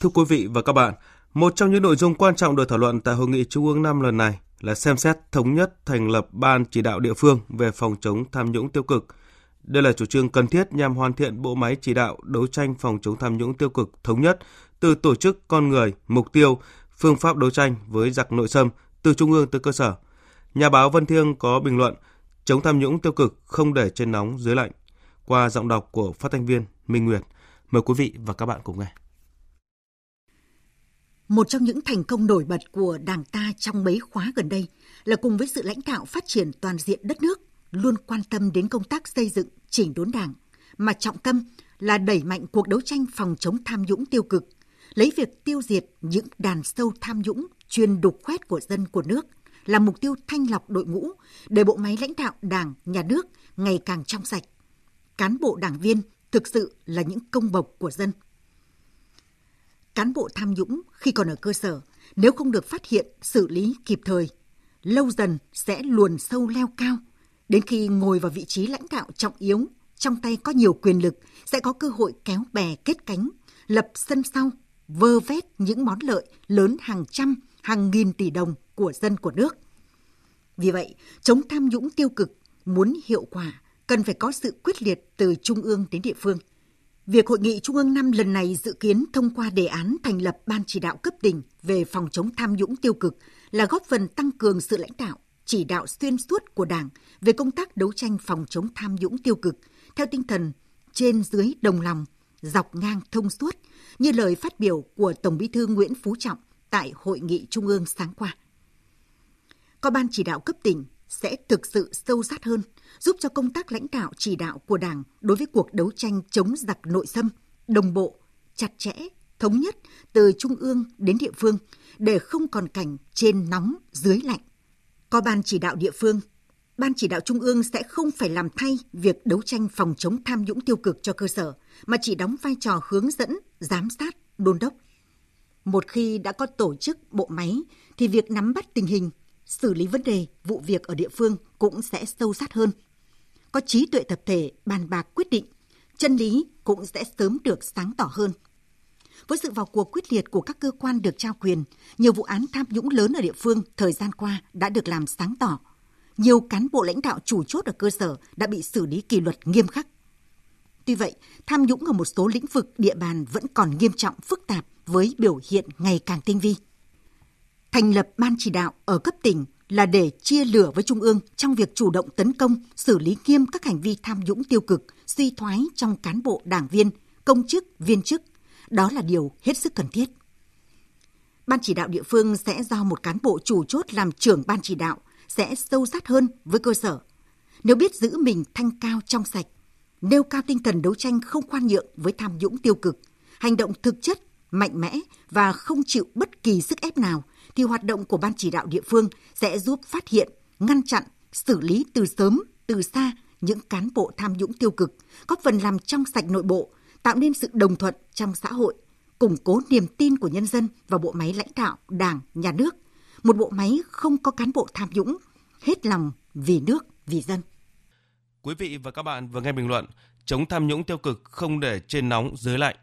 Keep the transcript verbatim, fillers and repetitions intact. Thưa quý vị và các bạn, một trong những nội dung quan trọng được thảo luận tại Hội nghị Trung ương năm lần này là xem xét thống nhất thành lập Ban Chỉ đạo địa phương về phòng chống tham nhũng tiêu cực. Đây là chủ trương cần thiết nhằm hoàn thiện bộ máy chỉ đạo đấu tranh phòng chống tham nhũng tiêu cực thống nhất từ tổ chức, con người, mục tiêu, phương pháp đấu tranh với giặc nội xâm từ trung ương tới cơ sở. Nhà báo Vân Thiêng có bình luận chống tham nhũng tiêu cực không để trên nóng dưới lạnh qua giọng đọc của phát thanh viên Minh Nguyệt. Mời quý vị và các bạn cùng nghe. Một trong những thành công nổi bật của Đảng ta trong mấy khóa gần đây là cùng với sự lãnh đạo phát triển toàn diện đất nước, luôn quan tâm đến công tác xây dựng, chỉnh đốn Đảng, mà trọng tâm là đẩy mạnh cuộc đấu tranh phòng chống tham nhũng tiêu cực, lấy việc tiêu diệt những đàn sâu tham nhũng chuyên đục khoét của dân của nước là mục tiêu thanh lọc đội ngũ để bộ máy lãnh đạo Đảng, nhà nước ngày càng trong sạch. Cán bộ đảng viên thực sự là những công bộc của dân. Cán bộ tham nhũng khi còn ở cơ sở, nếu không được phát hiện, xử lý kịp thời, lâu dần sẽ luồn sâu leo cao. Đến khi ngồi vào vị trí lãnh đạo trọng yếu, trong tay có nhiều quyền lực, sẽ có cơ hội kéo bè kết cánh, lập sân sau, vơ vét những món lợi lớn hàng trăm, hàng nghìn tỷ đồng của dân của nước. Vì vậy, chống tham nhũng tiêu cực muốn hiệu quả, cần phải có sự quyết liệt từ trung ương đến địa phương. Việc Hội nghị Trung ương năm lần này dự kiến thông qua đề án thành lập Ban Chỉ đạo cấp tỉnh về phòng chống tham nhũng tiêu cực là góp phần tăng cường sự lãnh đạo, chỉ đạo xuyên suốt của Đảng về công tác đấu tranh phòng chống tham nhũng tiêu cực theo tinh thần trên dưới đồng lòng, dọc ngang thông suốt như lời phát biểu của Tổng Bí thư Nguyễn Phú Trọng tại Hội nghị Trung ương sáng qua. Có Ban Chỉ đạo cấp tỉnh sẽ thực sự sâu sát hơn, giúp cho công tác lãnh đạo chỉ đạo của Đảng đối với cuộc đấu tranh chống giặc nội xâm đồng bộ, chặt chẽ, thống nhất từ trung ương đến địa phương để không còn cảnh trên nóng dưới lạnh. Có Ban Chỉ đạo địa phương, Ban Chỉ đạo trung ương sẽ không phải làm thay việc đấu tranh phòng chống tham nhũng tiêu cực cho cơ sở, mà chỉ đóng vai trò hướng dẫn, giám sát, đôn đốc. Một khi đã có tổ chức, bộ máy thì việc nắm bắt tình hình, xử lý vấn đề, vụ việc ở địa phương cũng sẽ sâu sát hơn. Có trí tuệ tập thể bàn bạc quyết định, chân lý cũng sẽ sớm được sáng tỏ hơn. Với sự vào cuộc quyết liệt của các cơ quan được trao quyền, nhiều vụ án tham nhũng lớn ở địa phương thời gian qua đã được làm sáng tỏ. Nhiều cán bộ lãnh đạo chủ chốt ở cơ sở đã bị xử lý kỷ luật nghiêm khắc. Tuy vậy, tham nhũng ở một số lĩnh vực địa bàn vẫn còn nghiêm trọng, phức tạp với biểu hiện ngày càng tinh vi. Thành lập Ban Chỉ đạo ở cấp tỉnh là để chia lửa với trung ương trong việc chủ động tấn công, xử lý nghiêm các hành vi tham nhũng tiêu cực, suy thoái trong cán bộ đảng viên, công chức, viên chức. Đó là điều hết sức cần thiết. Ban Chỉ đạo địa phương sẽ giao một cán bộ chủ chốt làm trưởng Ban Chỉ đạo, sẽ sâu sát hơn với cơ sở. Nếu biết giữ mình thanh cao trong sạch, nêu cao tinh thần đấu tranh không khoan nhượng với tham nhũng tiêu cực, hành động thực chất, mạnh mẽ và không chịu bất kỳ sức ép nào, thì hoạt động của Ban Chỉ đạo địa phương sẽ giúp phát hiện, ngăn chặn, xử lý từ sớm, từ xa những cán bộ tham nhũng tiêu cực, góp phần làm trong sạch nội bộ, tạo nên sự đồng thuận trong xã hội, củng cố niềm tin của nhân dân vào bộ máy lãnh đạo Đảng, nhà nước. Một bộ máy không có cán bộ tham nhũng, hết lòng vì nước, vì dân. Quý vị và các bạn vừa nghe bình luận chống tham nhũng tiêu cực không để trên nóng dưới lạnh